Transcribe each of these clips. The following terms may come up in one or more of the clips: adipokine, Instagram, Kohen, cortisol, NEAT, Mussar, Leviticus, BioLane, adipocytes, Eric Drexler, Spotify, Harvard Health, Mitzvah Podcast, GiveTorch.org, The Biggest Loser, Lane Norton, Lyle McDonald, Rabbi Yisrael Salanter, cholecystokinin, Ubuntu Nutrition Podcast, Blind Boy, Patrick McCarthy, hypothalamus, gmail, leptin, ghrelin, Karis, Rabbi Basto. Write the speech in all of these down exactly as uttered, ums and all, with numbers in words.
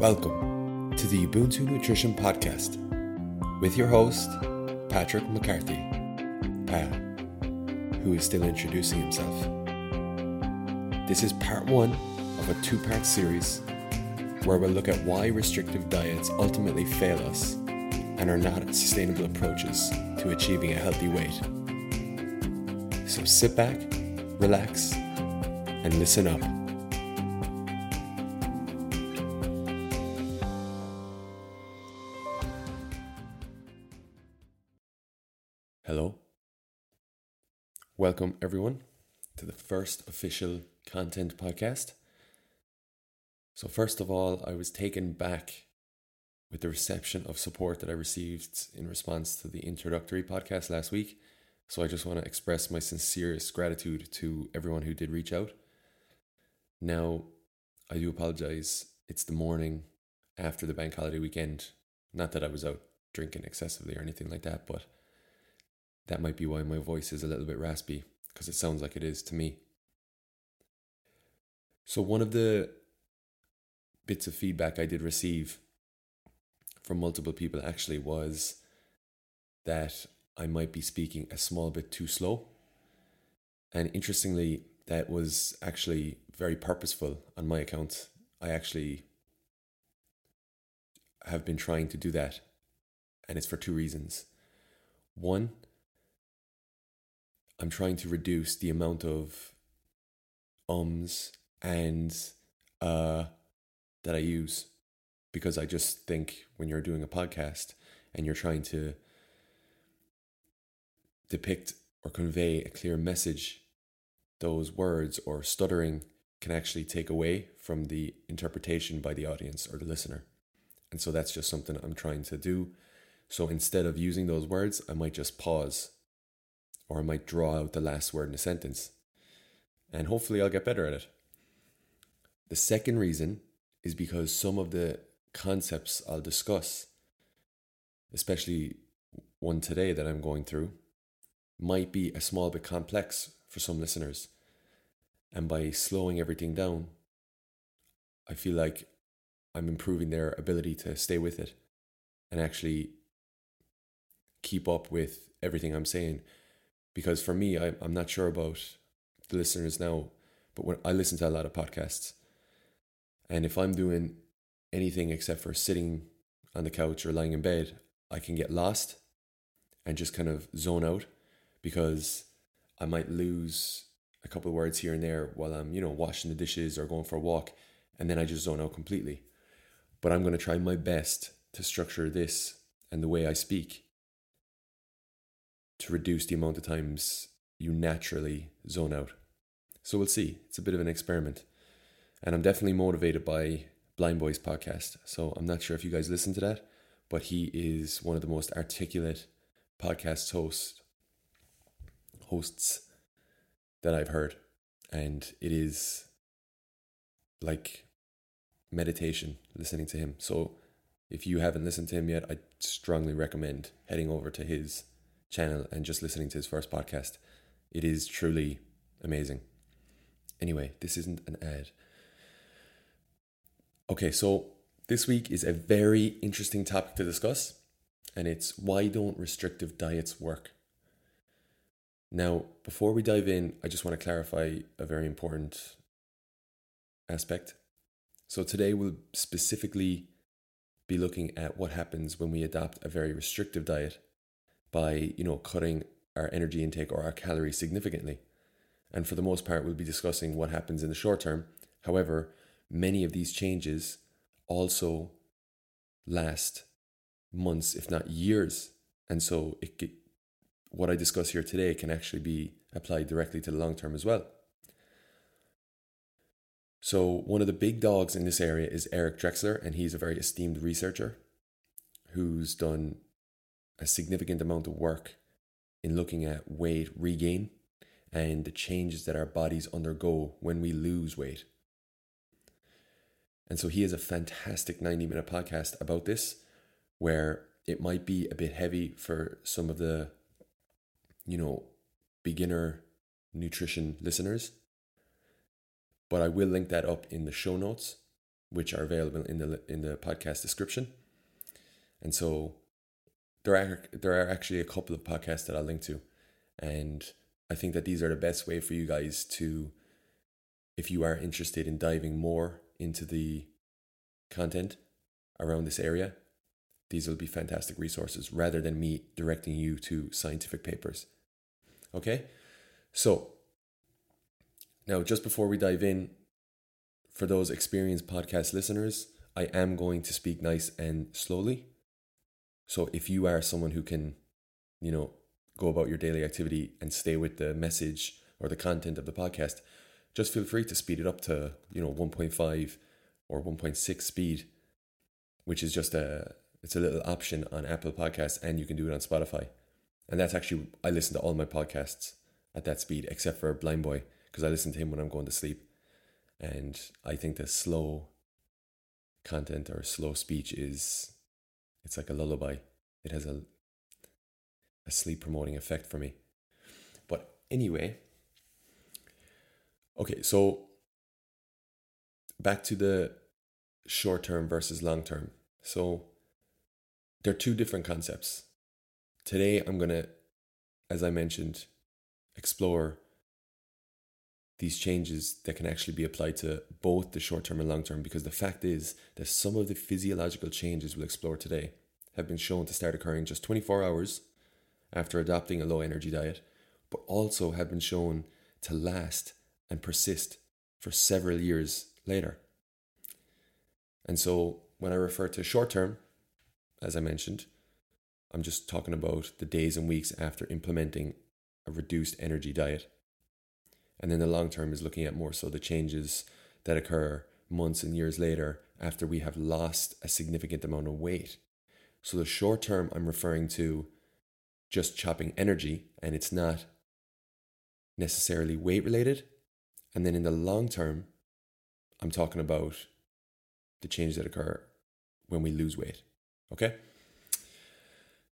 Welcome to the Ubuntu Nutrition Podcast with your host, Patrick McCarthy, Pa, who is still introducing himself. This is part one of a two-part series where we'll look at why restrictive diets ultimately fail us and are not sustainable approaches to achieving a healthy weight. So sit back, relax, and listen up. Hello. Welcome everyone to the first official content podcast. So first of all, I was taken back with the reception of support that I received in response to the introductory podcast last week. So I just want to express my sincerest gratitude to everyone who did reach out. Now, I do apologize. It's the morning after the bank holiday weekend. Not that I was out drinking excessively or anything like that, but that might be why my voice is a little bit raspy, because it sounds like it is to me. So one of the bits of feedback I did receive from multiple people actually was that I might be speaking a small bit too slow. And interestingly, that was actually very purposeful on my account. I actually have been trying to do that, and it's for two reasons. One, I'm trying to reduce the amount of ums and uh that I use, because I just think when you're doing a podcast and you're trying to depict or convey a clear message, those words or stuttering can actually take away from the interpretation by the audience or the listener. And so that's just something I'm trying to do. So instead of using those words, I might just pause, or I might draw out the last word in a sentence. And hopefully I'll get better at it. The second reason is because some of the concepts I'll discuss, especially one today that I'm going through, might be a small bit complex for some listeners. And by slowing everything down, I feel like I'm improving their ability to stay with it and actually keep up with everything I'm saying. Because for me, I, I'm not sure about the listeners now, but when I listen to a lot of podcasts, and if I'm doing anything except for sitting on the couch or lying in bed, I can get lost and just kind of zone out, because I might lose a couple of words here and there while I'm, you know, washing the dishes or going for a walk, and then I just zone out completely. But I'm going to try my best to structure this and the way I speak to reduce the amount of times you naturally zone out. So we'll see. It's a bit of an experiment. And I'm definitely motivated by Blind Boy's podcast. So I'm not sure if you guys listen to that, but he is one of the most articulate podcast host, hosts that I've heard. And it is like meditation listening to him. So if you haven't listened to him yet, I strongly recommend heading over to his channel and just listening to his first podcast. It is truly amazing. Anyway, this isn't an ad. Okay, so this week is a very interesting topic to discuss, and it's why don't restrictive diets work? Now, before we dive in, I just want to clarify a very important aspect. So today we'll specifically be looking at what happens when we adopt a very restrictive diet by, you know, cutting our energy intake or our calories significantly. And for the most part, we'll be discussing what happens in the short term. However, many of these changes also last months, if not years. And so it, it, what I discuss here today can actually be applied directly to the long term as well. So one of the big dogs in this area is Eric Drexler, and he's a very esteemed researcher who's done a significant amount of work in looking at weight regain and the changes that our bodies undergo when we lose weight. And so he has a fantastic ninety minute podcast about this, where it might be a bit heavy for some of the, you know, beginner nutrition listeners, but I will link that up in the show notes which are available in the in the podcast description. And so there are there are actually a couple of podcasts that I'll link to, and I think that these are the best way for you guys to, if you are interested in diving more into the content around this area, these will be fantastic resources rather than me directing you to scientific papers. Okay? So now, just before we dive in, for those experienced podcast listeners, I am going to speak nice and slowly. So if you are someone who can, you know, go about your daily activity and stay with the message or the content of the podcast, just feel free to speed it up to, you know, one point five or one point six speed, which is just a, it's a little option on Apple Podcasts, and you can do it on Spotify. And that's actually, I listen to all my podcasts at that speed, except for Blind Boy, because I listen to him when I'm going to sleep. And I think the slow content or slow speech is, it's like a lullaby. It has a, a sleep promoting effect for me. But anyway, okay, so back to the short term versus long term. So they're two different concepts. Today, I'm going to, as I mentioned, explore these changes that can actually be applied to both the short term and long term, because the fact is that some of the physiological changes we'll explore today have been shown to start occurring just twenty-four hours after adopting a low energy diet, but also have been shown to last and persist for several years later. And so when I refer to short term, as I mentioned, I'm just talking about the days and weeks after implementing a reduced energy diet. And then the long term is looking at more so the changes that occur months and years later after we have lost a significant amount of weight. So the short term, I'm referring to just chopping energy, and it's not necessarily weight related. And then in the long term, I'm talking about the changes that occur when we lose weight. Okay?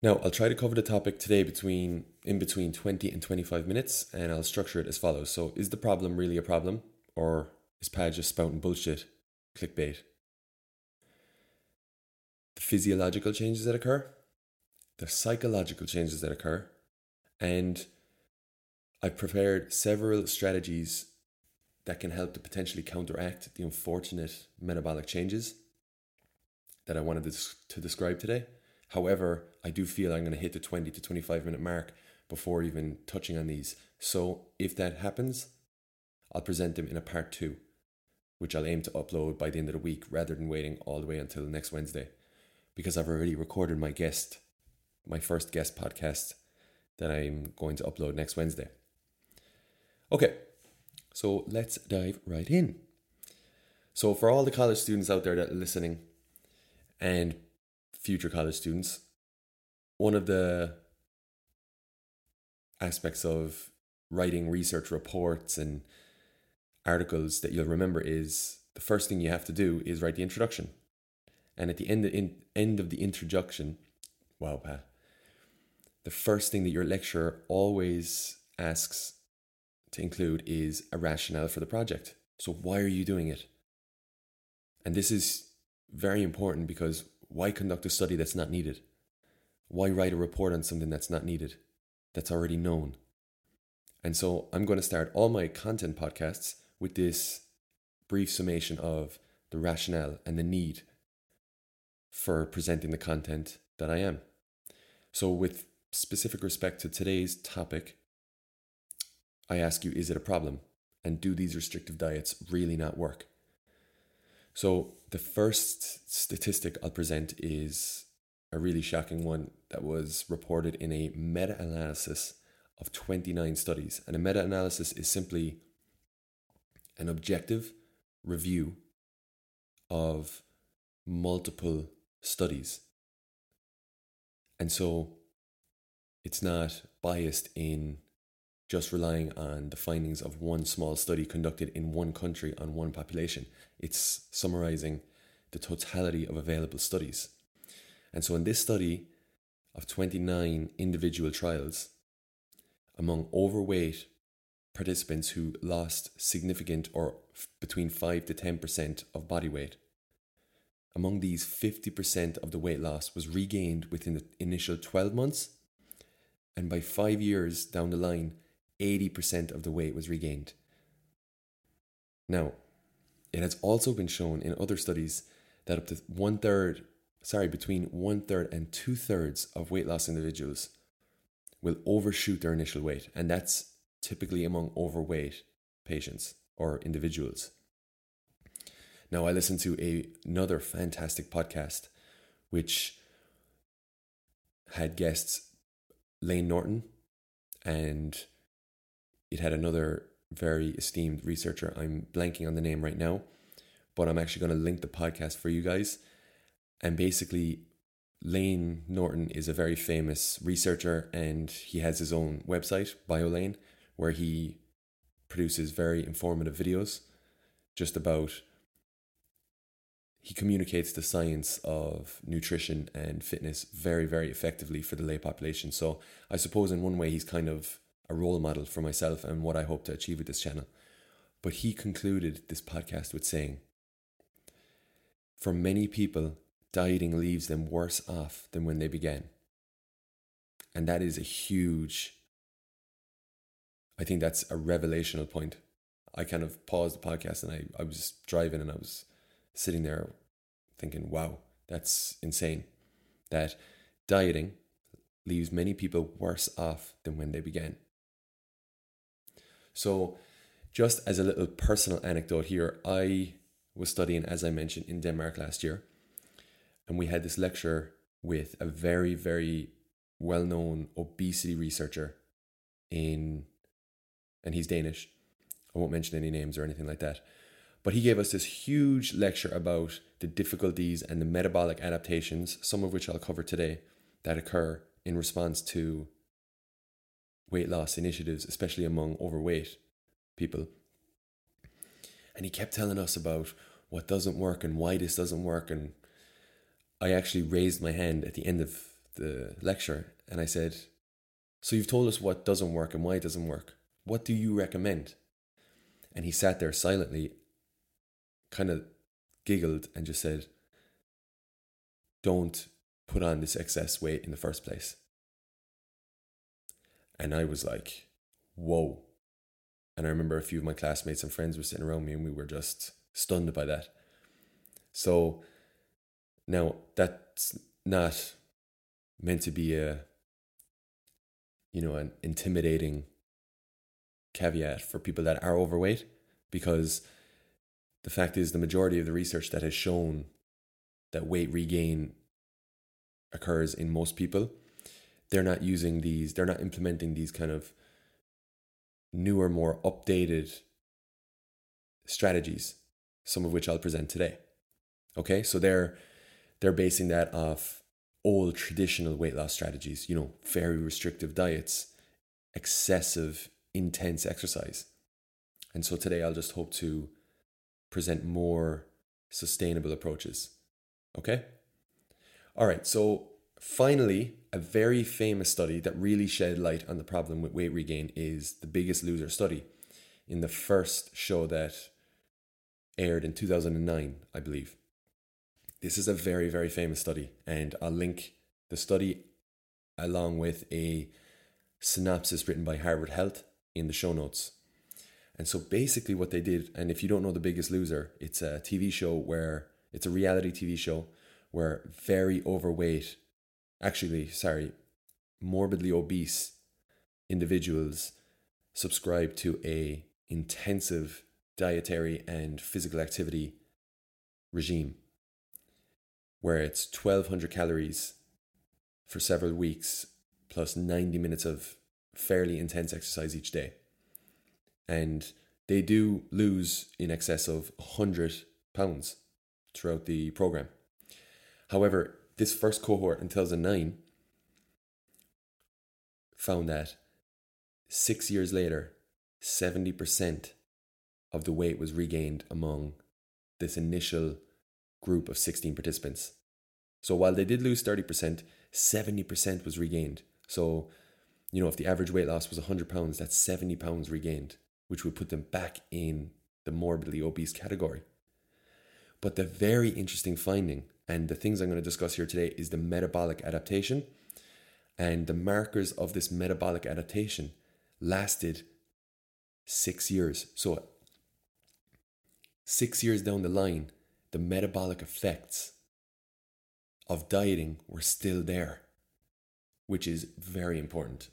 Now, I'll try to cover the topic today between in between twenty and twenty-five minutes, and I'll structure it as follows. So, is the problem really a problem, or is Pad just spouting bullshit, clickbait? The physiological changes that occur, the psychological changes that occur, and I've prepared several strategies that can help to potentially counteract the unfortunate metabolic changes that I wanted to, to describe today. However, I do feel I'm going to hit the twenty to twenty-five minute mark before even touching on these. So if that happens, I'll present them in a part two, which I'll aim to upload by the end of the week rather than waiting all the way until next Wednesday, because I've already recorded my guest, my first guest podcast that I'm going to upload next Wednesday. Okay, so let's dive right in. So for all the college students out there that are listening, and future college students, one of the aspects of writing research reports and articles that you'll remember is the first thing you have to do is write the introduction. And at the end of, in, end of the introduction, wow, Pat, the first thing that your lecturer always asks to include is a rationale for the project. So why are you doing it? And this is very important, because why conduct a study that's not needed? Why write a report on something that's not needed, that's already known? And so I'm going to start all my content podcasts with this brief summation of the rationale and the need for presenting the content that I am. So with specific respect to today's topic, I ask you, is it a problem? And do these restrictive diets really not work? So the first statistic I'll present is a really shocking one that was reported in a meta-analysis of twenty-nine studies. And a meta-analysis is simply an objective review of multiple studies. And so it's not biased in just relying on the findings of one small study conducted in one country on one population. It's summarizing the totality of available studies. And so in this study of twenty-nine individual trials among overweight participants who lost significant or f- between five to ten percent of body weight Among these, fifty percent of the weight loss was regained within the initial twelve months. And by five years down the line, eighty percent of the weight was regained. Now, it has also been shown in other studies that up to one third, sorry, between one third and two thirds of weight loss individuals will overshoot their initial weight. And that's typically among overweight patients or individuals. Now, I listened to a, another fantastic podcast, which had guests Lane Norton, and it had another very esteemed researcher. I'm blanking on the name right now, but I'm actually going to link the podcast for you guys. And basically, Lane Norton is a very famous researcher, and he has his own website, BioLane, where he produces very informative videos just about, he communicates the science of nutrition and fitness very, very effectively for the lay population. So I suppose in one way, he's kind of a role model for myself and what I hope to achieve with this channel. But he concluded this podcast with saying, for many people, dieting leaves them worse off than when they began. And that is a huge, I think that's a revelational point. I kind of paused the podcast and I, I was driving and I was sitting there thinking, wow, that's insane. That dieting leaves many people worse off than when they began. So just as a little personal anecdote here, I was studying, as I mentioned, in Denmark last year. And we had this lecture with a very, very well-known obesity researcher in, and he's Danish. I won't mention any names or anything like that. But he gave us this huge lecture about the difficulties and the metabolic adaptations, some of which I'll cover today, that occur in response to weight loss initiatives, especially among overweight people. And he kept telling us about what doesn't work and why this doesn't work. And I actually raised my hand at the end of the lecture and I said, so you've told us what doesn't work and why it doesn't work. What do you recommend? And he sat there silently, kind of giggled and just said, don't put on this excess weight in the first place. And I was like, whoa. And I remember a few of my classmates and friends were sitting around me and we were just stunned by that. So now that's not meant to be a, you know, an intimidating caveat for people that are overweight, because the fact is, the majority of the research that has shown that weight regain occurs in most people, they're not using these, they're not implementing these kind of newer, more updated strategies, some of which I'll present today. Okay, so they're they're basing that off old traditional weight loss strategies, you know, very restrictive diets, excessive, intense exercise. And so today I'll just hope to present more sustainable approaches. Okay? All right, so finally, a very famous study that really shed light on the problem with weight regain is The Biggest Loser study, in the first show that aired in two thousand nine, I believe. This is a very, very famous study, and I'll link the study along with a synopsis written by Harvard Health in the show notes. And so basically what they did, and if you don't know The Biggest Loser, it's a T V show where, it's a reality T V show where very overweight, actually, sorry, morbidly obese individuals subscribe to a intensive dietary and physical activity regime where it's twelve hundred calories for several weeks plus ninety minutes of fairly intense exercise each day. And they do lose in excess of one hundred pounds throughout the program. However, this first cohort in two thousand nine found that six years later, seventy percent of the weight was regained among this initial group of sixteen participants. So while they did lose thirty percent, seventy percent was regained. So, you know, if the average weight loss was one hundred pounds, that's seventy pounds regained, which would put them back in the morbidly obese category. But the very interesting finding, and the things I'm going to discuss here today, is the metabolic adaptation. And the markers of this metabolic adaptation lasted six years. So six years down the line, the metabolic effects of dieting were still there, which is very important.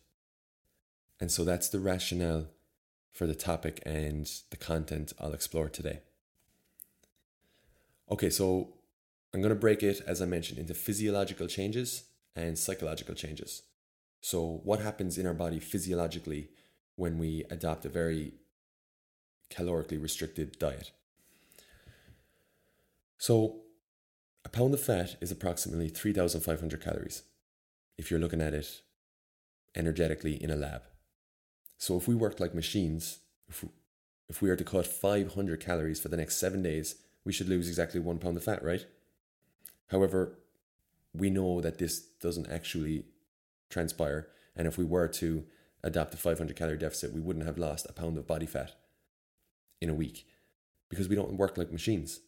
And so that's the rationale for the topic and the content I'll explore today. Okay, so I'm going to break it, as I mentioned, into physiological changes and psychological changes. So what happens in our body physiologically when we adopt a very calorically restricted diet? So a pound of fat is approximately three thousand five hundred calories if you're looking at it energetically in a lab. So if we worked like machines, if we, if we are to cut five hundred calories for the next seven days, we should lose exactly one pound of fat, right? However, we know that this doesn't actually transpire. And if we were to adopt a five hundred calorie deficit, we wouldn't have lost a pound of body fat in a week because we don't work like machines.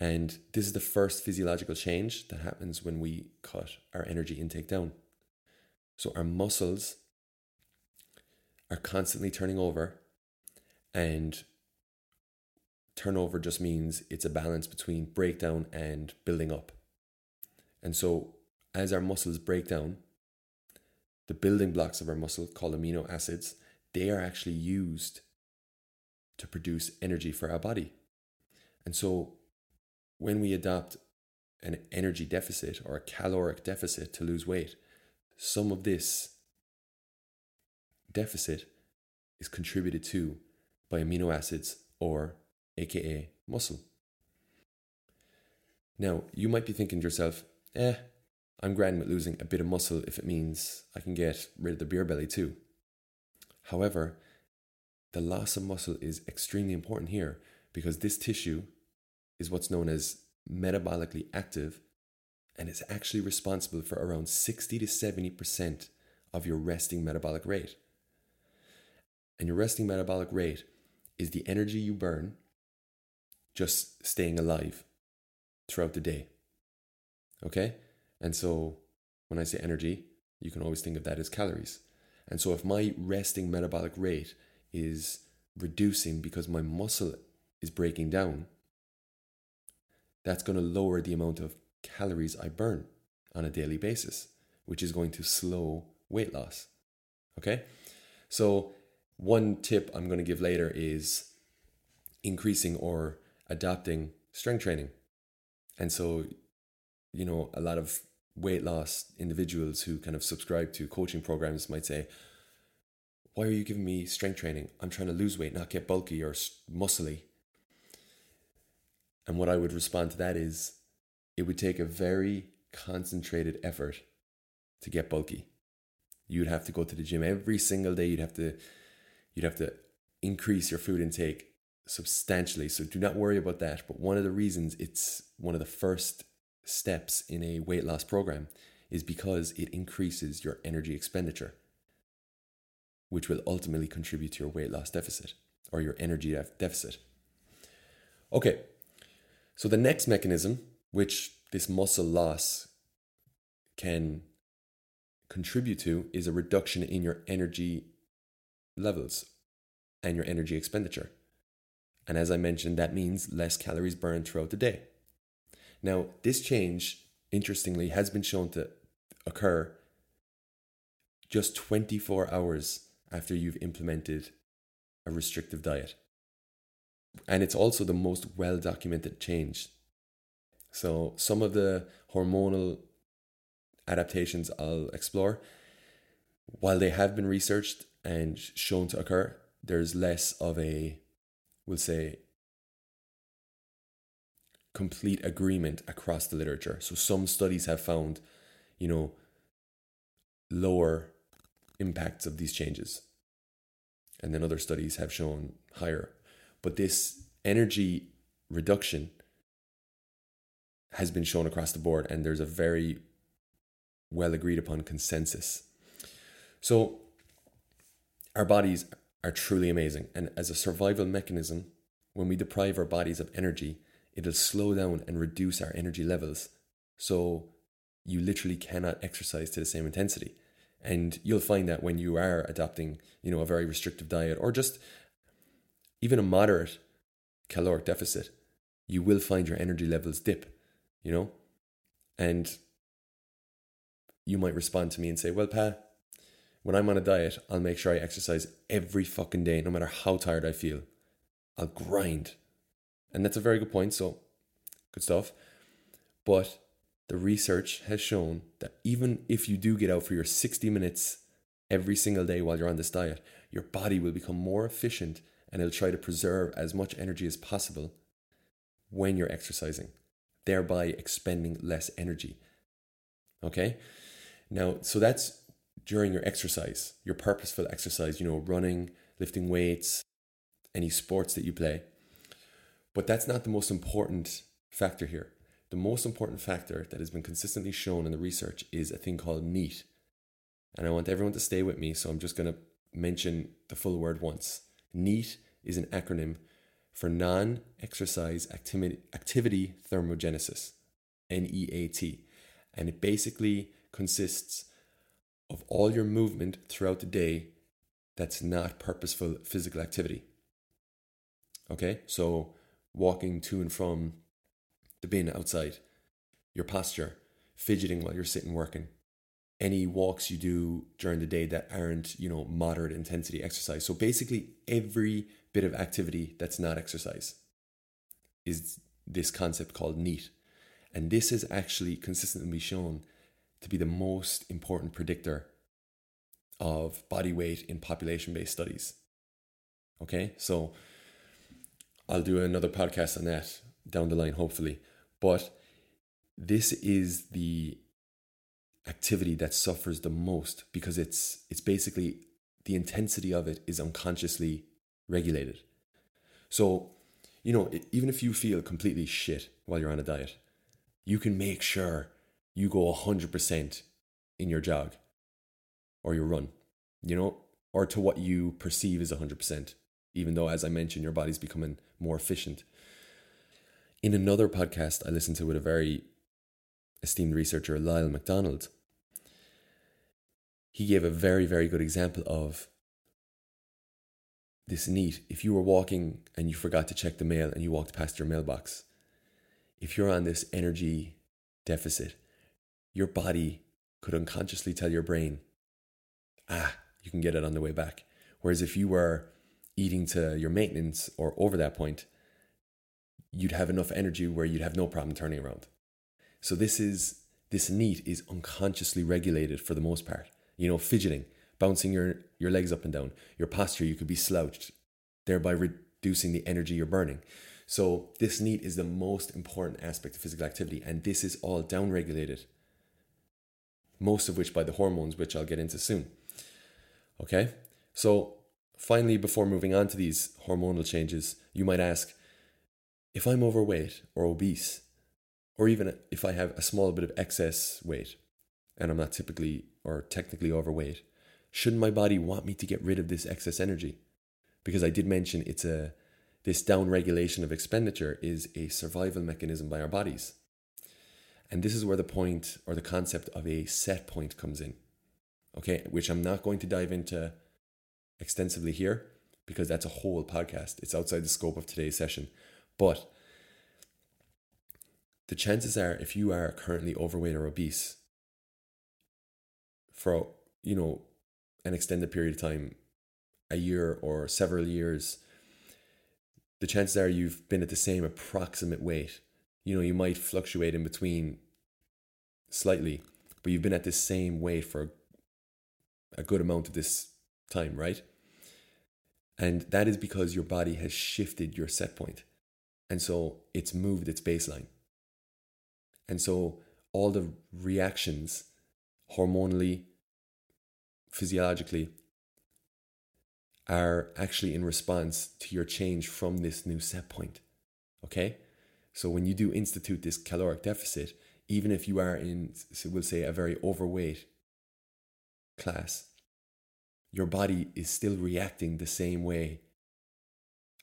And this is the first physiological change that happens when we cut our energy intake down. So our muscles are constantly turning over, and turnover just means it's a balance between breakdown and building up. And so as our muscles break down, the building blocks of our muscle, called amino acids, they are actually used to produce energy for our body. And so when we adopt an energy deficit or a caloric deficit to lose weight, some of this deficit is contributed to by amino acids, or aka muscle. Now, you might be thinking to yourself, eh, I'm grand with losing a bit of muscle if it means I can get rid of the beer belly too. However, the loss of muscle is extremely important here because this tissue is what's known as metabolically active and is actually responsible for around sixty to seventy percent of your resting metabolic rate. And your resting metabolic rate is the energy you burn just staying alive throughout the day. Okay? And so when I say energy, you can always think of that as calories. And so if my resting metabolic rate is reducing because my muscle is breaking down, that's going to lower the amount of calories I burn on a daily basis, which is going to slow weight loss. Okay? So one tip I'm going to give later is increasing or adopting strength training. And so, you know, a lot of weight loss individuals who kind of subscribe to coaching programs might say, why are you giving me strength training? I'm trying to lose weight, not get bulky or muscly. And what I would respond to that is, it would take a very concentrated effort to get bulky. You'd have to go to the gym every single day. You'd have to, you'd have to increase your food intake substantially. So do not worry about that. But one of the reasons it's one of the first steps in a weight loss program is because it increases your energy expenditure, which will ultimately contribute to your weight loss deficit or your energy def- deficit. Okay. So the next mechanism, which this muscle loss can contribute to, is a reduction in your energy levels and your energy expenditure. And as I mentioned, that means less calories burned throughout the day. Now, this change, interestingly, has been shown to occur just twenty-four hours after you've implemented a restrictive diet. And it's also the most well-documented change. So some of the hormonal adaptations I'll explore, while they have been researched and shown to occur, there's less of a, we'll say, complete agreement across the literature. So some studies have found, you know, lower impacts of these changes. And then other studies have shown higher. But this energy reduction has been shown across the board, and there's a very well agreed upon consensus. So our bodies are truly amazing. And as a survival mechanism, when we deprive our bodies of energy, it'll slow down and reduce our energy levels. So you literally cannot exercise to the same intensity. And you'll find that when you are adopting, you know, a very restrictive diet or just even a moderate caloric deficit, you will find your energy levels dip, you know? And you might respond to me and say, well, Pa, when I'm on a diet, I'll make sure I exercise every fucking day, no matter how tired I feel. I'll grind. And that's a very good point, so good stuff. But the research has shown that even if you do get out for your sixty minutes every single day while you're on this diet, your body will become more efficient and it'll try to preserve as much energy as possible when you're exercising, thereby expending less energy. Okay? Now, so that's during your exercise, your purposeful exercise, you know, running, lifting weights, any sports that you play. But that's not the most important factor here. The most important factor that has been consistently shown in the research is a thing called NEAT. And I want everyone to stay with me, so I'm just going to mention the full word once. NEAT is an acronym for Non-Exercise Activity, Activity Thermogenesis, N E A T. And it basically consists of all your movement throughout the day that's not purposeful physical activity. Okay, so walking to and from the bin outside, your posture, fidgeting while you're sitting working, any walks you do during the day that aren't, you know, moderate intensity exercise. So basically every bit of activity that's not exercise is this concept called NEAT. And this is actually consistently shown to be the most important predictor of body weight in population-based studies. Okay, so I'll do another podcast on that down the line, hopefully. But this is the activity that suffers the most because it's it's basically the intensity of it is unconsciously regulated. So, you know, it, even if you feel completely shit while you're on a diet, you can make sure you go one hundred percent in your jog or your run, you know, or to what you perceive as one hundred percent, even though, as I mentioned, your body's becoming more efficient. In another podcast I listened to with a very esteemed researcher, Lyle McDonald, he gave a very, very good example of this NEAT. If you were walking and you forgot to check the mail and you walked past your mailbox, if you're on this energy deficit, your body could unconsciously tell your brain, ah, you can get it on the way back. Whereas if you were eating to your maintenance or over that point, you'd have enough energy where you'd have no problem turning around. So this is this NEAT is unconsciously regulated for the most part. You know, fidgeting, bouncing your, your legs up and down, your posture, you could be slouched, thereby reducing the energy you're burning. So this NEAT is the most important aspect of physical activity, and this is all downregulated, most of which by the hormones, which I'll get into soon. Okay, so finally, before moving on to these hormonal changes, you might ask, if I'm overweight or obese, or even if I have a small bit of excess weight, and I'm not typically or technically overweight, shouldn't my body want me to get rid of this excess energy? Because I did mention it's a this downregulation of expenditure is a survival mechanism by our bodies. And this is where the point or the concept of a set point comes in, okay, which I'm not going to dive into extensively here because that's a whole podcast. It's outside the scope of today's session. But the chances are, if you are currently overweight or obese for, you know, an extended period of time, a year or several years, the chances are you've been at the same approximate weight. You know, you might fluctuate in between slightly, but you've been at this same weight for a good amount of this time, right? And that is because your body has shifted your set point. And so it's moved its baseline. And so all the reactions, hormonally, physiologically, are actually in response to your change from this new set point. Okay? So when you do institute this caloric deficit, even if you are in, we'll say, a very overweight class, your body is still reacting the same way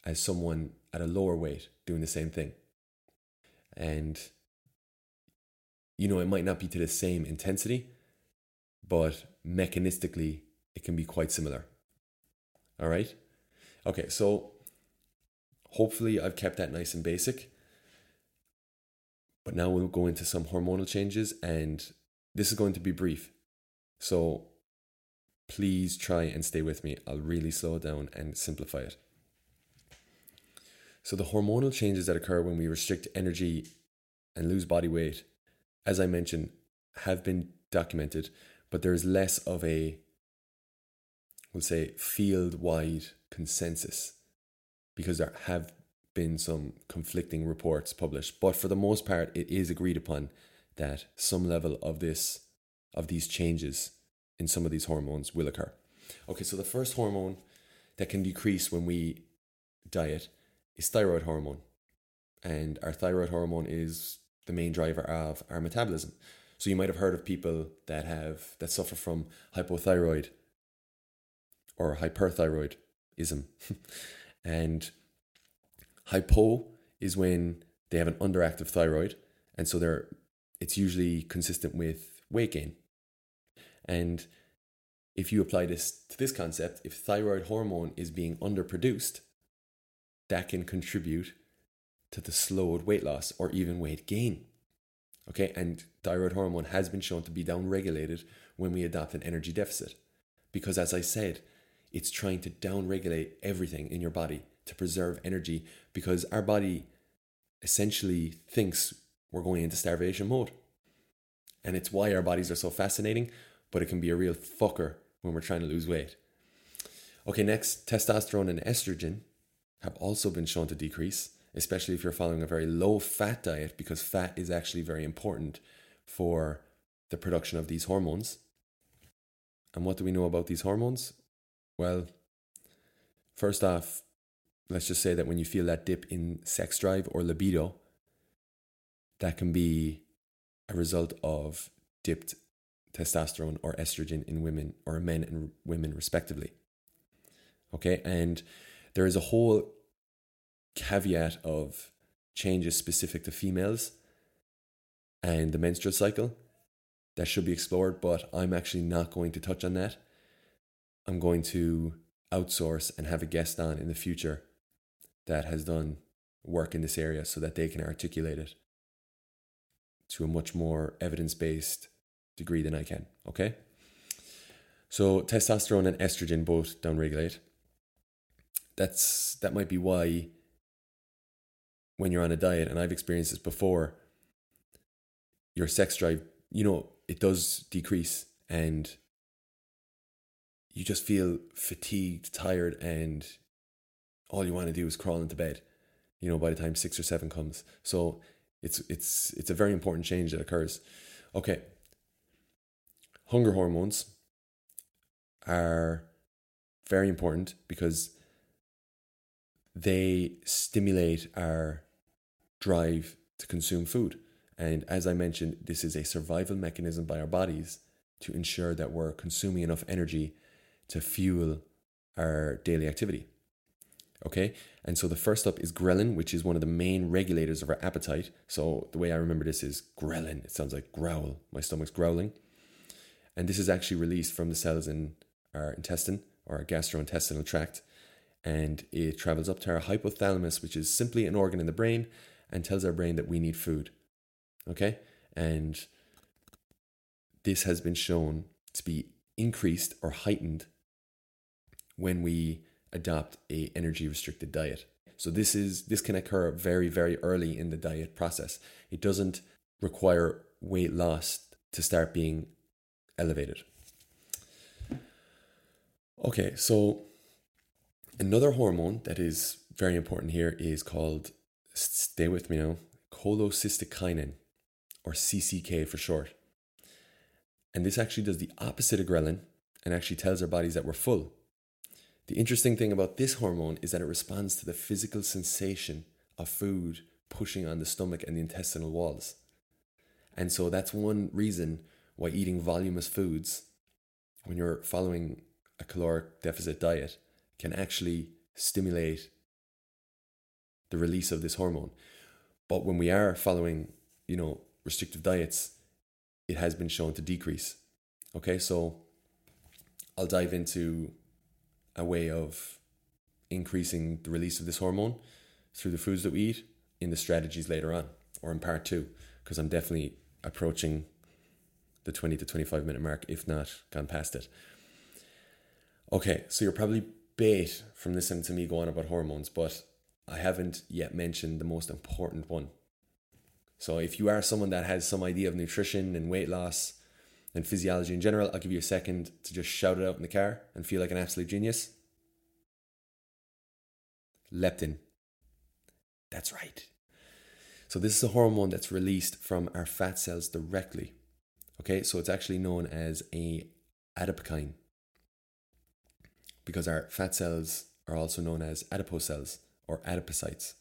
as someone at a lower weight doing the same thing. And, you know, it might not be to the same intensity, but mechanistically, it can be quite similar. All right? Okay, so hopefully I've kept that nice and basic. But now we'll go into some hormonal changes, and this is going to be brief. So please try and stay with me. I'll really slow it down and simplify it. So the hormonal changes that occur when we restrict energy and lose body weight, as I mentioned, have been documented, but there is less of a, we'll say, field-wide consensus, because there have been some conflicting reports published. But for the most part, it is agreed upon that some level of this, of these changes in some of these hormones will occur. Okay, so the first hormone that can decrease when we diet is thyroid hormone. And our thyroid hormone is the main driver of our metabolism. So you might have heard of people that have that suffer from hypothyroid or hyperthyroidism. And hypo is when they have an underactive thyroid, and so they're it's usually consistent with weight gain. And if you apply this to this concept, if thyroid hormone is being underproduced, that can contribute to the slowed weight loss or even weight gain. Okay, and thyroid hormone has been shown to be downregulated when we adopt an energy deficit, because as I said, it's trying to downregulate everything in your body to preserve energy, because our body essentially thinks we're going into starvation mode. And it's why our bodies are so fascinating, but it can be a real fucker when we're trying to lose weight. Okay, next, testosterone and estrogen have also been shown to decrease, especially if you're following a very low fat diet, because fat is actually very important for the production of these hormones. And what do we know about these hormones? Well, first off, let's just say that when you feel that dip in sex drive or libido, that can be a result of dipped testosterone or estrogen in women, or men and women respectively. Okay, and there is a whole caveat of changes specific to females and the menstrual cycle that should be explored, but I'm actually not going to touch on that. I'm going to outsource and have a guest on in the future that has done work in this area, so that they can articulate it to a much more evidence-based degree than I can, okay? So testosterone and estrogen both downregulate. That's, that might be why when you're on a diet, and I've experienced this before, your sex drive, you know, it does decrease, and you just feel fatigued, tired, and all you want to do is crawl into bed, you know, by the time six or seven comes. So It's it's it's a very important change that occurs. Okay. Hunger hormones are very important because they stimulate our drive to consume food. And as I mentioned, this is a survival mechanism by our bodies to ensure that we're consuming enough energy to fuel our daily activity. Okay, and so the first up is ghrelin, which is one of the main regulators of our appetite. So the way I remember this is ghrelin. It sounds like growl. My stomach's growling. And this is actually released from the cells in our intestine or our gastrointestinal tract. And it travels up to our hypothalamus, which is simply an organ in the brain, and tells our brain that we need food. Okay, and this has been shown to be increased or heightened when we adopt a energy restricted diet. So this is this can occur very, very early in the diet process. It doesn't require weight loss to start being elevated. Okay, so another hormone that is very important here is called, stay with me now, cholecystokinin, or C C K for short. And this actually does the opposite of ghrelin and actually tells our bodies that we're full. The interesting thing about this hormone is that it responds to the physical sensation of food pushing on the stomach and the intestinal walls. And so that's one reason why eating voluminous foods when you're following a caloric deficit diet can actually stimulate the release of this hormone. But when we are following, you know, restrictive diets, it has been shown to decrease. Okay, so I'll dive into a way of increasing the release of this hormone through the foods that we eat in the strategies later on, or in part two, because I'm definitely approaching the twenty to twenty-five minute mark, if not gone past it. Okay, so you're probably bait from listening to me go on about hormones, but I haven't yet mentioned the most important one. So if you are someone that has some idea of nutrition and weight loss and physiology in general, I'll give you a second to just shout it out in the car and feel like an absolute genius. Leptin. That's right. So this is a hormone that's released from our fat cells directly. Okay, so it's actually known as a adipokine, because our fat cells are also known as adipose cells or adipocytes.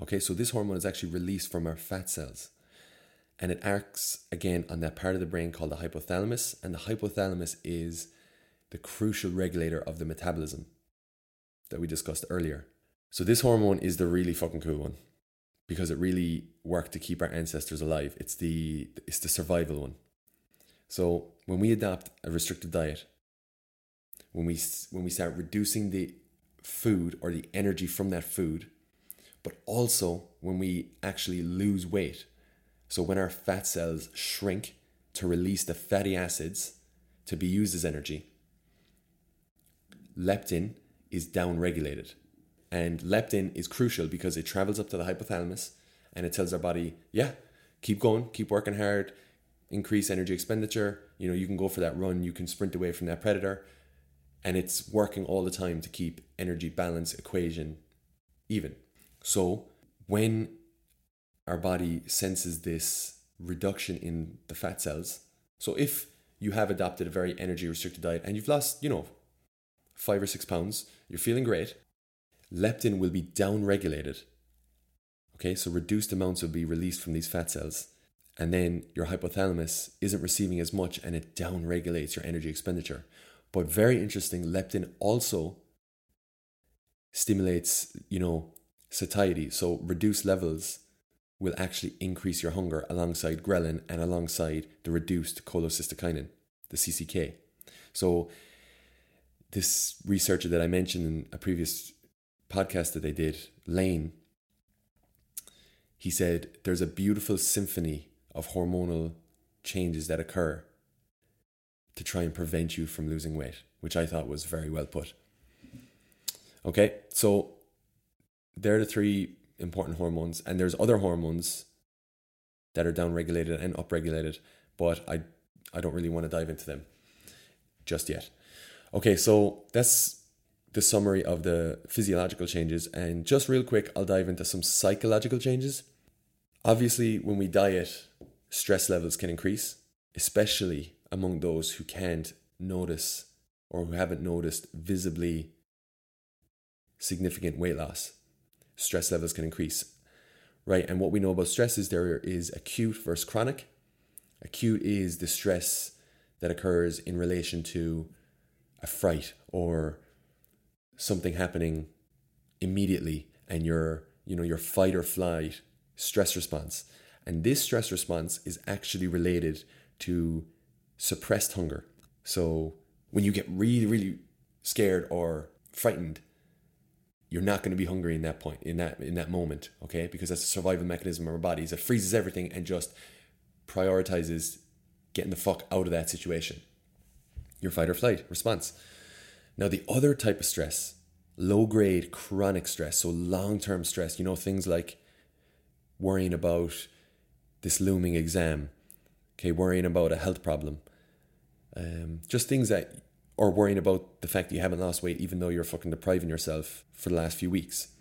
Okay, so this hormone is actually released from our fat cells, and it acts again on that part of the brain called the hypothalamus, and the hypothalamus is the crucial regulator of the metabolism that we discussed earlier. So this hormone is the really fucking cool one, because it really worked to keep our ancestors alive. It's the it's the survival one. So when we adopt a restrictive diet, when we when we start reducing the food or the energy from that food, but also when we actually lose weight. So when our fat cells shrink to release the fatty acids to be used as energy, leptin is downregulated. And leptin is crucial because it travels up to the hypothalamus and it tells our body, yeah, keep going, keep working hard, increase energy expenditure. You know, you can go for that run, you can sprint away from that predator. And it's working all the time to keep energy balance equation even. So when our body senses this reduction in the fat cells, so if you have adopted a very energy restricted diet and you've lost, you know, five or six pounds, you're feeling great, leptin will be downregulated. Okay, so reduced amounts will be released from these fat cells, and then your hypothalamus isn't receiving as much and it downregulates your energy expenditure. But very interesting, leptin also stimulates, you know, satiety. So reduced levels will actually increase your hunger alongside ghrelin and alongside the reduced cholecystokinin, the C C K. So this researcher that I mentioned in a previous podcast that they did, Lane, he said there's a beautiful symphony of hormonal changes that occur to try and prevent you from losing weight, which I thought was very well put. Okay, so there are the three important hormones, and there's other hormones that are downregulated and upregulated, but I, I don't really want to dive into them just yet. Okay, so that's the summary of the physiological changes, and just real quick, I'll dive into some psychological changes. Obviously, when we diet, stress levels can increase, especially among those who can't notice or who haven't noticed visibly significant weight loss. Stress levels can increase, right? And what we know about stress is there is acute versus chronic. Acute is the stress that occurs in relation to a fright or something happening immediately, and your, you know, your fight or flight stress response. And this stress response is actually related to suppressed hunger. So when you get really, really scared or frightened, you're not going to be hungry in that point, in that in that moment, okay? Because that's a survival mechanism of our bodies. It freezes everything and just prioritizes getting the fuck out of that situation. Your fight or flight response. Now, the other type of stress, low-grade chronic stress, so long-term stress, you know, things like worrying about this looming exam, okay, worrying about a health problem, um, just things that, or worrying about the fact that you haven't lost weight even though you're fucking depriving yourself for the last few weeks.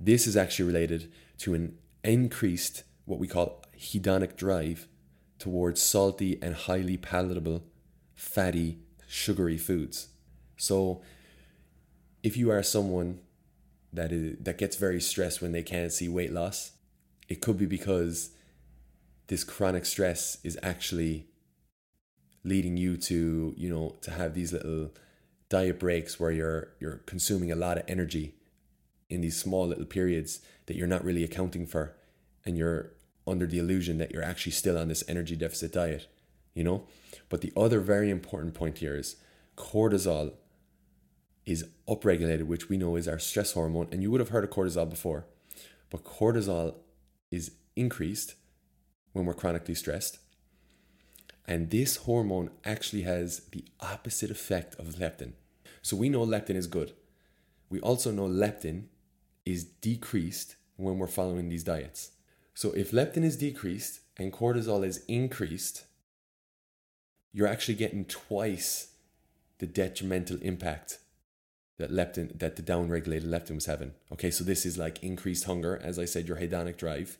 This is actually related to an increased, what we call hedonic drive towards salty and highly palatable, fatty, sugary foods. So if you are someone that is that gets very stressed when they can't see weight loss, it could be because this chronic stress is actually leading you to, you know, to have these little diet breaks where you're you're consuming a lot of energy in these small little periods that you're not really accounting for and you're under the illusion that you're actually still on this energy deficit diet, you know? But the other very important point here is cortisol is upregulated, which we know is our stress hormone. And you would have heard of cortisol before, but cortisol is increased when we're chronically stressed. And this hormone actually has the opposite effect of leptin. So we know leptin is good. We also know leptin is decreased when we're following these diets. So if leptin is decreased and cortisol is increased, you're actually getting twice the detrimental impact that leptin, that the downregulated leptin was having. Okay, so this is like increased hunger, as I said, your hedonic drive,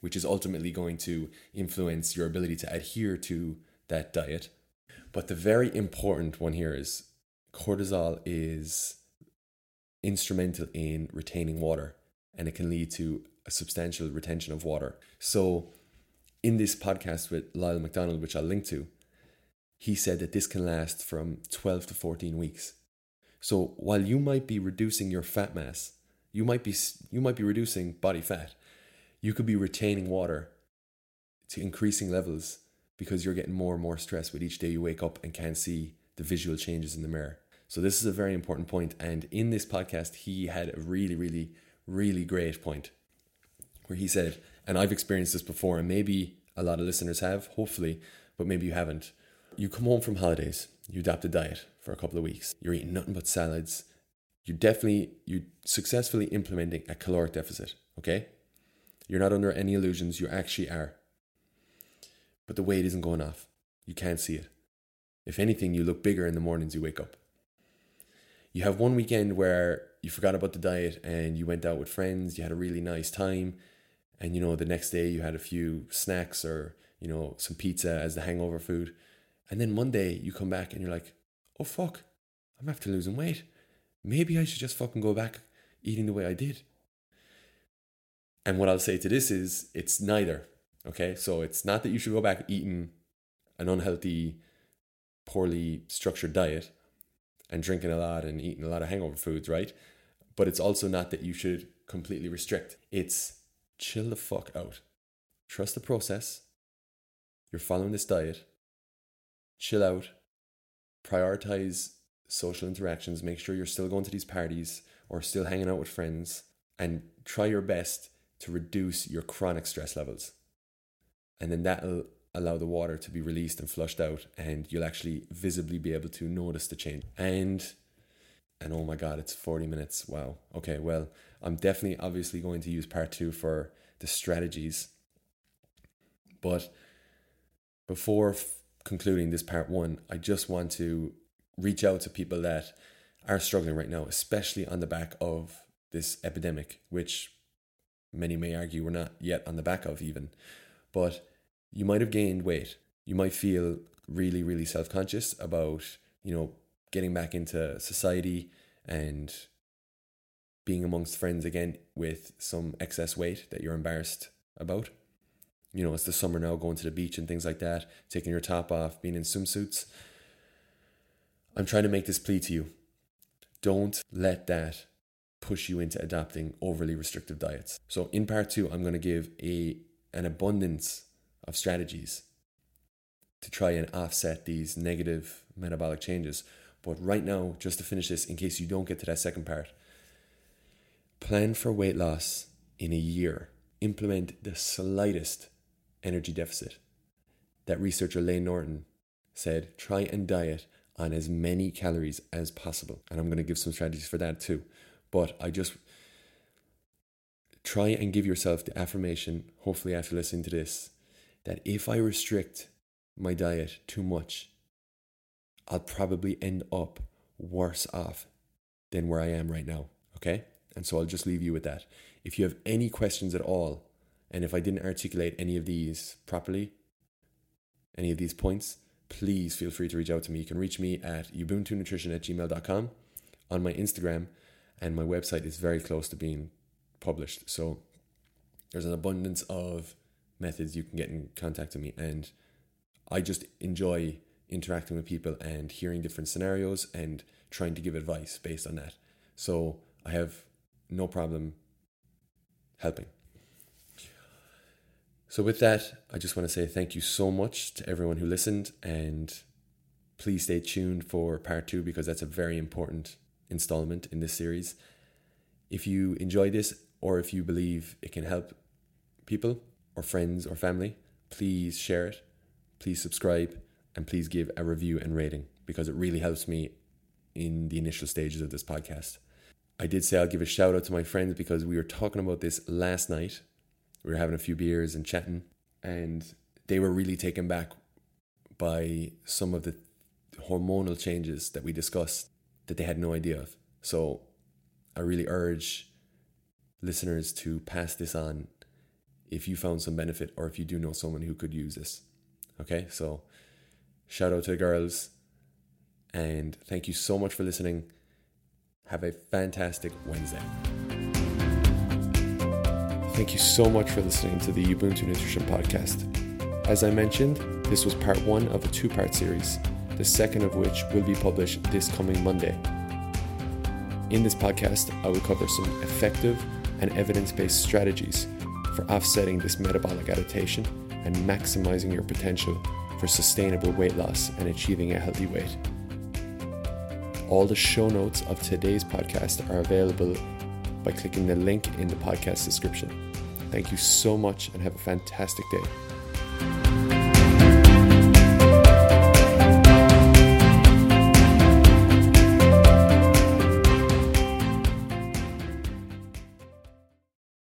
which is ultimately going to influence your ability to adhere to that diet. But the very important one here is cortisol is instrumental in retaining water, and it can lead to a substantial retention of water. So in this podcast with Lyle McDonald, which I'll link to, he said that this can last from twelve to fourteen weeks. So while you might be reducing your fat mass, you might be you might be reducing body fat, you could be retaining water to increasing levels because you're getting more and more stress with each day you wake up and can't see the visual changes in the mirror. So this is a very important point. And in this podcast, he had a really, really, really great point where he said, and I've experienced this before, and maybe a lot of listeners have, hopefully, but maybe you haven't. You come home from holidays, you adopt a diet for a couple of weeks, you're eating nothing but salads, you're definitely, you're successfully implementing a caloric deficit, okay? You're not under any illusions, you actually are. But the weight isn't going off, you can't see it. If anything, you look bigger in the mornings you wake up. You have one weekend where you forgot about the diet and you went out with friends, you had a really nice time, and you know, the next day you had a few snacks or, you know, some pizza as the hangover food. And then Monday you come back and you're like, oh fuck, I'm after losing weight. Maybe I should just fucking go back eating the way I did. And what I'll say to this is, it's neither, okay? So it's not that you should go back eating an unhealthy, poorly structured diet and drinking a lot and eating a lot of hangover foods, right? But it's also not that you should completely restrict. It's chill the fuck out. Trust the process. You're following this diet. Chill out. Prioritize social interactions. Make sure you're still going to these parties or still hanging out with friends, and try your best to reduce your chronic stress levels. And then that'll allow the water to be released and flushed out, and you'll actually visibly be able to notice the change. And, and oh my God, it's forty minutes. Wow. Okay, well, I'm definitely obviously going to use part two for the strategies. But before f- concluding this part one, I just want to reach out to people that are struggling right now, especially on the back of this epidemic, which many may argue we're not yet on the back of even. But you might have gained weight. You might feel really, really self-conscious about, you know, getting back into society and being amongst friends again with some excess weight that you're embarrassed about. You know, it's the summer now, going to the beach and things like that, taking your top off, being in swimsuits. I'm trying to make this plea to you. Don't let that push you into adopting overly restrictive diets. So in part two, I'm going to give a an abundance of strategies to try and offset these negative metabolic changes. But right now, just to finish this, in case you don't get to that second part, plan for weight loss in a year. Implement the slightest energy deficit. That researcher Lane Norton said, try and diet on as many calories as possible. And I'm going to give some strategies for that too. But I just try and give yourself the affirmation, hopefully after listening to this, that if I restrict my diet too much, I'll probably end up worse off than where I am right now, okay? And so I'll just leave you with that. If you have any questions at all, and if I didn't articulate any of these properly, any of these points, please feel free to reach out to me. You can reach me at ubuntu nutrition at gmail dot com, on my Instagram, and my website is very close to being published. So there's an abundance of methods you can get in contact with me, and I just enjoy interacting with people and hearing different scenarios and trying to give advice based on that. So I have no problem helping. So with that, I just want to say thank you so much to everyone who listened, and please stay tuned for part two, because that's a very important installment in this series. If you enjoy this, or if you believe it can help people or friends or family, please share it, please subscribe, and please give a review and rating, because it really helps me in the initial stages of this podcast. I did say I'll give a shout out to my friends, because we were talking about this last night. We were having a few beers and chatting, and they were really taken back by some of the hormonal changes that we discussed that they had no idea of. So I really urge listeners to pass this on if you found some benefit, or if you do know someone who could use this. Okay, so shout out to the girls, and thank you so much for listening. Have a fantastic Wednesday. Thank you so much for listening to the Ubuntu Nutrition Podcast. As I mentioned, this was part one of a two-part series, the second of which will be published this coming Monday. In this podcast, I will cover some effective and evidence-based strategies for offsetting this metabolic adaptation and maximizing your potential for sustainable weight loss and achieving a healthy weight. All the show notes of today's podcast are available by clicking the link in the podcast description. Thank you so much, and have a fantastic day.